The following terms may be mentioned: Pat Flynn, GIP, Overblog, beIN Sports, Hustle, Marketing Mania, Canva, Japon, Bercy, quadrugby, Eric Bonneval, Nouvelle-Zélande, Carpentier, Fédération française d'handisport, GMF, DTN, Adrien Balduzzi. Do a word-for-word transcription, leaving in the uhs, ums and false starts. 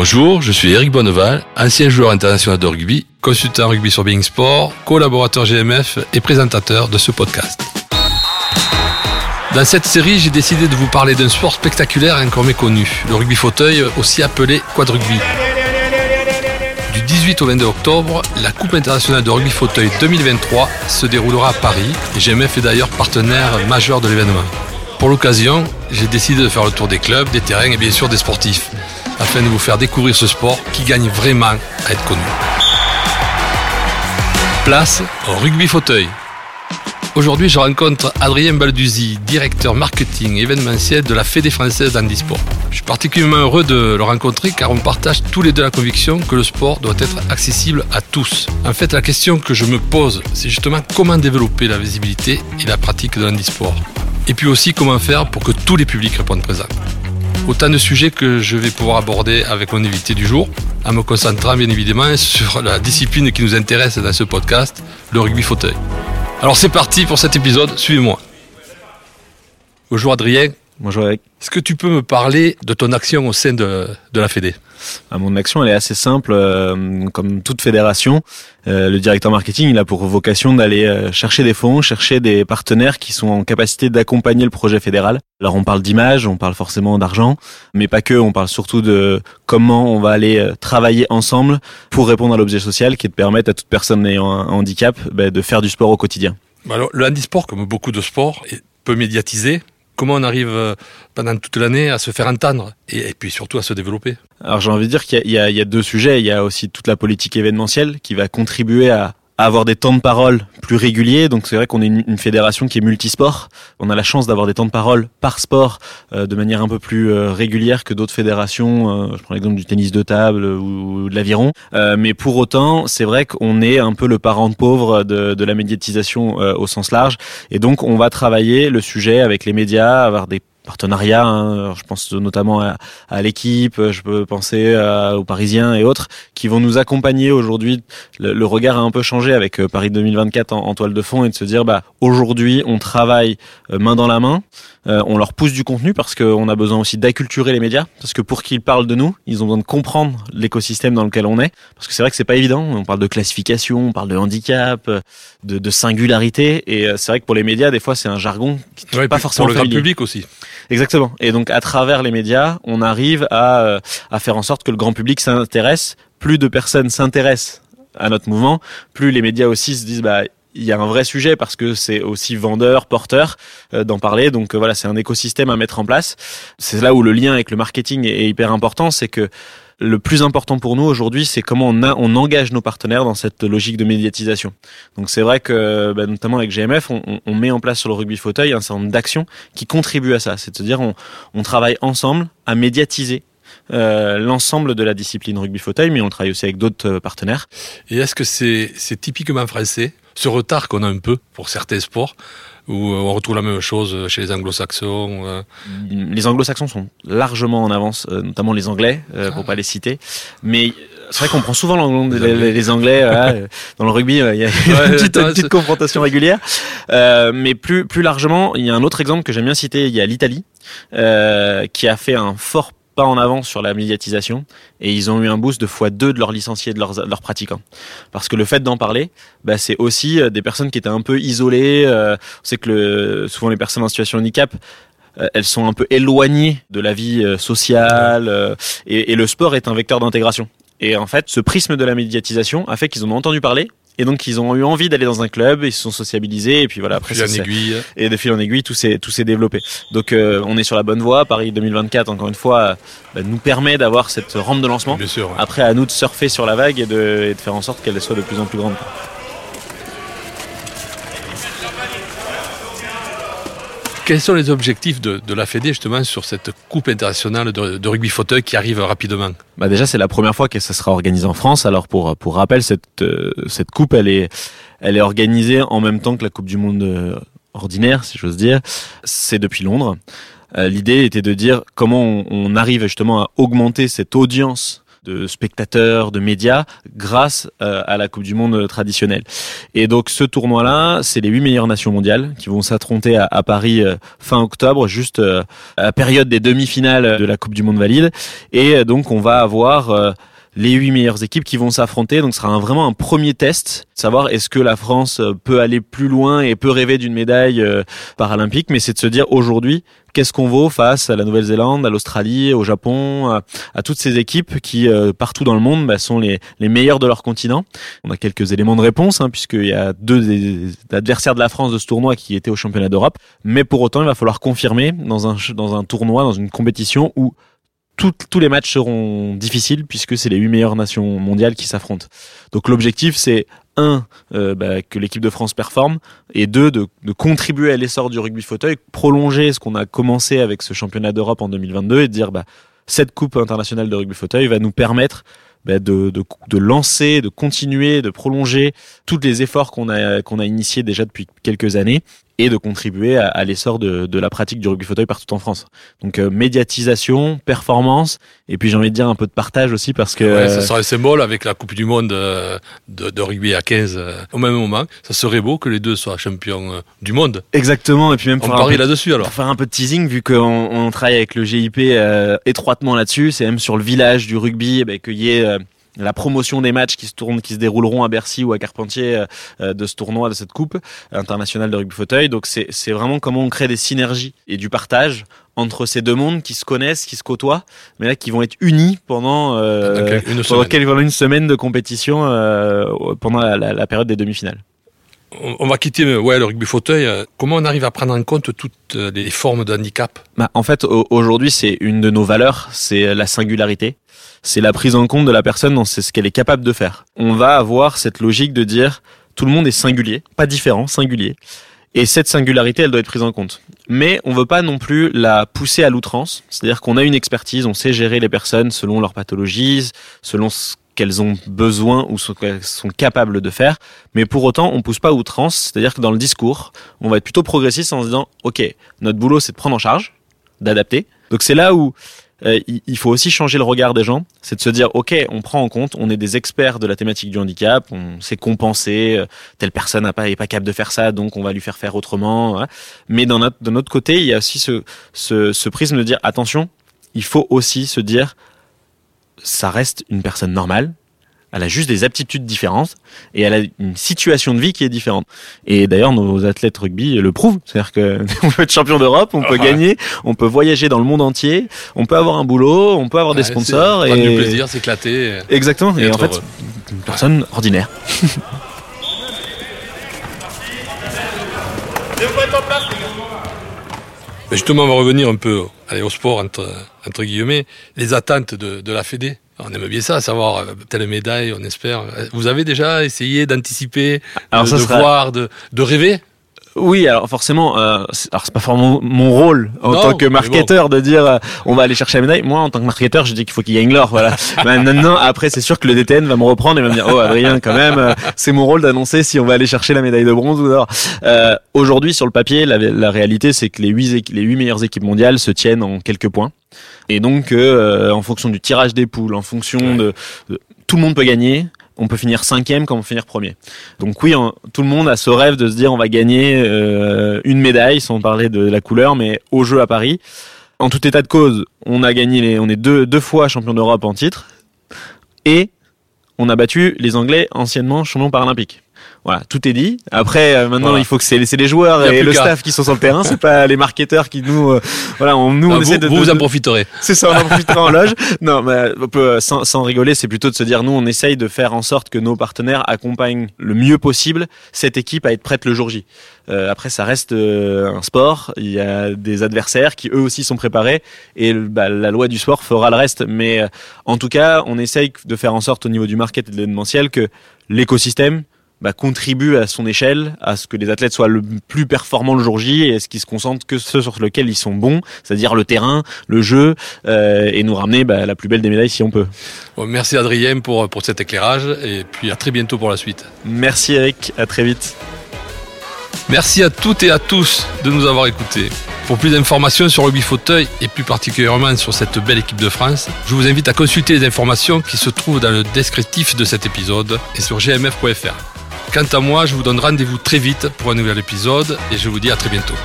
Bonjour, je suis Eric Bonneval, ancien joueur international de rugby, consultant rugby sur beIN Sports, collaborateur G M F et présentateur de ce podcast. Dans cette série, j'ai décidé de vous parler d'un sport spectaculaire encore méconnu, le rugby fauteuil, aussi appelé quadrugby. Du dix-huit au vingt-deux octobre, la Coupe internationale de rugby fauteuil deux mille vingt-trois se déroulera à Paris et G M F est d'ailleurs partenaire majeur de l'événement. Pour l'occasion, j'ai décidé de faire le tour des clubs, des terrains et bien sûr des sportifs, afin de vous faire découvrir ce sport qui gagne vraiment à être connu. Place au rugby fauteuil. Aujourd'hui, je rencontre Adrien Balduzzi, directeur marketing événementiel de la Fédération française d'handisport. Je suis particulièrement heureux de le rencontrer car on partage tous les deux la conviction que le sport doit être accessible à tous. En fait, la question que je me pose, c'est justement comment développer la visibilité et la pratique de l'handisport. Et puis aussi comment faire pour que tous les publics répondent présents. Autant de sujets que je vais pouvoir aborder avec mon invité du jour, en me concentrant bien évidemment sur la discipline qui nous intéresse dans ce podcast, le rugby fauteuil. Alors c'est parti pour cet épisode, suivez-moi. Bonjour Adrien. Bonjour Eric. Est-ce que tu peux me parler de ton action au sein de, de la Fédé ? Ah, mon action elle est assez simple, euh, comme toute fédération, euh, le directeur marketing il a pour vocation d'aller euh, chercher des fonds, chercher des partenaires qui sont en capacité d'accompagner le projet fédéral. Alors on parle d'image, on parle forcément d'argent, mais pas que, on parle surtout de comment on va aller euh, travailler ensemble pour répondre à l'objet social qui est de permettre à toute personne ayant un handicap bah, de faire du sport au quotidien. Alors, le handisport, comme beaucoup de sports, est peu médiatisé. Comment on arrive pendant toute l'année à se faire entendre et, et puis surtout à se développer ? Alors j'ai envie de dire qu'il y a, il y a deux sujets. Il y a aussi toute la politique événementielle qui va contribuer à, à avoir des temps de parole plus réguliers. Donc c'est vrai qu'on est une, une fédération qui est multisport. On a la chance d'avoir des temps de parole par sport euh, de manière un peu plus euh, régulière que d'autres fédérations. Euh, je prends l'exemple du tennis de table ou, ou de l'aviron. Euh, mais pour autant, c'est vrai qu'on est un peu le parent pauvre de, de la médiatisation euh, au sens large. Et donc on va travailler le sujet avec les médias, avoir des partenariats, hein. Je pense notamment à, à l'équipe, je peux penser à, aux Parisiens et autres qui vont nous accompagner aujourd'hui. Le, le regard a un peu changé avec Paris deux mille vingt-quatre en, en toile de fond et de se dire bah aujourd'hui on travaille main dans la main, euh, on leur pousse du contenu parce qu'on a besoin aussi d'acculturer les médias parce que pour qu'ils parlent de nous, ils ont besoin de comprendre l'écosystème dans lequel on est parce que c'est vrai que c'est pas évident. On parle de classification, on parle de handicap, de, de singularité et c'est vrai que pour les médias des fois c'est un jargon qui n'est ouais, pas forcément pour le grand public aussi. Exactement. Et donc, à travers les médias, on arrive à, euh, à faire en sorte que le grand public s'intéresse. Plus de personnes s'intéressent à notre mouvement, plus les médias aussi se disent, bah, il y a un vrai sujet parce que c'est aussi vendeur, porteur euh, d'en parler. Donc euh, voilà, c'est un écosystème à mettre en place. C'est là où le lien avec le marketing est, est hyper important. C'est que le plus important pour nous aujourd'hui, c'est comment on, a, on engage nos partenaires dans cette logique de médiatisation. Donc c'est vrai que, bah, notamment avec G M F, on, on met en place sur le rugby fauteuil un certain nombre d'actions qui contribuent à ça. C'est-à-dire on, on travaille ensemble à médiatiser Euh, l'ensemble de la discipline rugby fauteuil, mais on travaille aussi avec d'autres euh, partenaires. Et est-ce que c'est, c'est typiquement français, ce retard qu'on a un peu pour certains sports, où euh, on retrouve la même chose chez les anglo-saxons euh... Les anglo-saxons sont largement en avance, euh, notamment les anglais, euh, ah. pour pas les citer, mais c'est vrai qu'on prend souvent l'anglais, les, les, les anglais, euh, dans le rugby, il euh, y a une ouais, petite, une petite confrontation régulière, euh, mais plus, plus largement, il y a un autre exemple que j'aime bien citer, il y a l'Italie, euh, qui a fait un fort pas en avance sur la médiatisation et ils ont eu un boost de fois deux de leurs licenciés et de leurs, de leurs pratiquants. Parce que le fait d'en parler, bah, c'est aussi des personnes qui étaient un peu isolées. Euh, on sait que le, souvent les personnes en situation de handicap, euh, elles sont un peu éloignées de la vie euh, sociale euh, et, et le sport est un vecteur d'intégration. Et en fait, ce prisme de la médiatisation a fait qu'ils en ont entendu parler. Et donc, ils ont eu envie d'aller dans un club, ils se sont sociabilisés, et puis voilà, après, ça, ça, et de fil en aiguille, tout s'est, tout s'est développé. Donc, euh, on est sur la bonne voie. Paris deux mille vingt-quatre, encore une fois, bah, nous permet d'avoir cette rampe de lancement. Bien sûr, ouais. Après, à nous de surfer sur la vague et de, et de faire en sorte qu'elle soit de plus en plus grande. Quels sont les objectifs de, de la Fédé justement sur cette coupe internationale de, de rugby fauteuil qui arrive rapidement ? Bah déjà c'est la première fois que ça sera organisé en France. Alors pour pour rappel cette euh, cette coupe elle est elle est organisée en même temps que la Coupe du Monde euh, ordinaire si j'ose dire. C'est depuis Londres. Euh, l'idée était de dire comment on, on arrive justement à augmenter cette audience de spectateurs, de médias, grâce euh, à la Coupe du Monde traditionnelle. Et donc ce tournoi-là, c'est les huit meilleures nations mondiales qui vont s'affronter à, à Paris euh, fin octobre, juste euh, à la période des demi-finales de la Coupe du Monde valide. Et euh, donc on va avoir... Euh, les huit meilleures équipes qui vont s'affronter. Donc, ce sera un, vraiment un premier test, savoir est-ce que la France peut aller plus loin et peut rêver d'une médaille euh, paralympique. Mais c'est de se dire aujourd'hui, qu'est-ce qu'on vaut face à la Nouvelle-Zélande, à l'Australie, au Japon, à, à toutes ces équipes qui, euh, partout dans le monde, bah, sont les, les meilleures de leur continent. On a quelques éléments de réponse, hein, puisqu'il y a deux des adversaires de la France de ce tournoi qui étaient au championnat d'Europe. Mais pour autant, il va falloir confirmer dans un, dans un tournoi, dans une compétition où Tout, tous les matchs seront difficiles puisque c'est les huit meilleures nations mondiales qui s'affrontent. Donc l'objectif, c'est un, euh, bah, que l'équipe de France performe, et deux, de, de contribuer à l'essor du rugby fauteuil, prolonger ce qu'on a commencé avec ce championnat d'Europe en deux mille vingt-deux et de dire bah, cette coupe internationale de rugby fauteuil va nous permettre bah, de, de, de lancer, de continuer, de prolonger tous les efforts qu'on a, qu'on a initiés déjà depuis quelques années, et de contribuer à, à l'essor de, de la pratique du rugby fauteuil partout en France. Donc euh, médiatisation, performance, et puis j'ai envie de dire un peu de partage aussi, parce que... Ouais, ça serait symbole avec la Coupe du Monde euh, de, de rugby à quinze euh, au même moment. Ça serait beau que les deux soient champions euh, du monde. Exactement, et puis même... On parie là-dessus alors. Pour faire un peu de teasing, vu qu'on on travaille avec le G I P euh, étroitement là-dessus, c'est même sur le village du rugby, eh bien, qu'il y ait... Euh, la promotion des matchs qui se tournent, qui se dérouleront à Bercy ou à Carpentier euh, de ce tournoi, de cette coupe internationale de rugby fauteuil. Donc c'est, c'est vraiment comment on crée des synergies et du partage entre ces deux mondes qui se connaissent, qui se côtoient, mais là qui vont être unis pendant euh, une, pendant semaine. une semaine de compétition euh, pendant la, la, la période des demi-finales. On va quitter ouais, le rugby fauteuil. Comment on arrive à prendre en compte toutes les formes de handicap ? Bah, en fait, aujourd'hui, c'est une de nos valeurs, c'est la singularité. C'est la prise en compte de la personne dans ce qu'elle est capable de faire. On va avoir cette logique de dire tout le monde est singulier, pas différent, singulier. Et cette singularité, elle doit être prise en compte. Mais on ne veut pas non plus la pousser à l'outrance. C'est-à-dire qu'on a une expertise, on sait gérer les personnes selon leurs pathologies, selon ce qu'elles ont besoin ou ce qu'elles sont capables de faire. Mais pour autant, on ne pousse pas à outrance. C'est-à-dire que dans le discours, on va être plutôt progressiste en se disant « Ok, notre boulot, c'est de prendre en charge, d'adapter. » Donc c'est là où euh, il faut aussi changer le regard des gens. C'est de se dire « Ok, on prend en compte, on est des experts de la thématique du handicap, on sait compenser, euh, telle personne n'est pas, pas capable de faire ça, donc on va lui faire faire autrement. Voilà. » Mais d'un autre, d'un autre côté, il y a aussi ce, ce, ce prisme de dire « Attention, il faut aussi se dire « ça reste une personne normale, elle a juste des aptitudes différentes et elle a une situation de vie qui est différente. » Et d'ailleurs, nos athlètes rugby le prouvent. C'est-à-dire qu'on peut être champion d'Europe, on peut ah, gagner, ouais. on peut voyager dans le monde entier, on peut avoir un boulot, on peut avoir ouais, des sponsors. C'est, et... prendre du plaisir, s'éclater. Exactement, et, et en fait, heureux. Une personne ordinaire. Justement, on va revenir un peu allez, au sport, entre, entre guillemets, les attentes de, de la Fédé. On aime bien ça, savoir telle médaille, on espère. Vous avez déjà essayé d'anticiper, alors de, de sera... voir, de, de rêver ? Oui, alors forcément, euh, c'est, alors c'est pas forcément mon rôle en non, tant que marketeur bon. de dire euh, on va aller chercher la médaille. Moi, en tant que marketeur, je dis qu'il faut qu'il gagne l'or. Voilà. Maintenant, après, c'est sûr que le D T N va me reprendre et va me dire oh Adrien, quand même, euh, c'est mon rôle d'annoncer si on va aller chercher la médaille de bronze ou d'or. Euh, aujourd'hui, sur le papier, la, la réalité, c'est que les huit les huit meilleures équipes mondiales se tiennent en quelques points. Et donc, euh, en fonction du tirage des poules, en fonction ouais. de, de tout le monde peut gagner. On peut finir cinquième comme on peut finir premier. Donc oui, on, tout le monde a ce rêve de se dire on va gagner euh, une médaille, sans parler de la couleur, mais au jeu à Paris. En tout état de cause, on a gagné, les, on est deux, deux fois champion d'Europe en titre, et on a battu les Anglais, anciennement champions paralympiques. Voilà, tout est dit. Après, euh, maintenant, voilà. il faut que c'est, c'est les joueurs et le staff qui sont sur le terrain. C'est pas les marketeurs qui nous, euh, voilà, on, nous, non, on vous, essaie de. Vous, de, vous en profiterez. C'est ça, on en profitera en loge. Non, mais on peut, sans, sans rigoler, c'est plutôt de se dire, nous, on essaye de faire en sorte que nos partenaires accompagnent le mieux possible cette équipe à être prête le jour J. Euh, après, ça reste euh, un sport. Il y a des adversaires qui eux aussi sont préparés et bah, la loi du sport fera le reste. Mais euh, en tout cas, on essaye de faire en sorte au niveau du market et de l'événementiel que l'écosystème Bah, contribue à son échelle, à ce que les athlètes soient le plus performants le jour J et à ce qu'ils se concentrent que ce sur lequel ils sont bons, c'est-à-dire le terrain, le jeu, euh, et nous ramener bah, la plus belle des médailles si on peut. Bon, merci Adrien pour, pour cet éclairage et puis à très bientôt pour la suite. Merci Eric, à très vite. Merci à toutes et à tous de nous avoir écoutés. Pour plus d'informations sur Rugby Fauteuil et plus particulièrement sur cette belle équipe de France, je vous invite à consulter les informations qui se trouvent dans le descriptif de cet épisode et sur g m f point f r. Quant à moi, je vous donne rendez-vous très vite pour un nouvel épisode et je vous dis à très bientôt.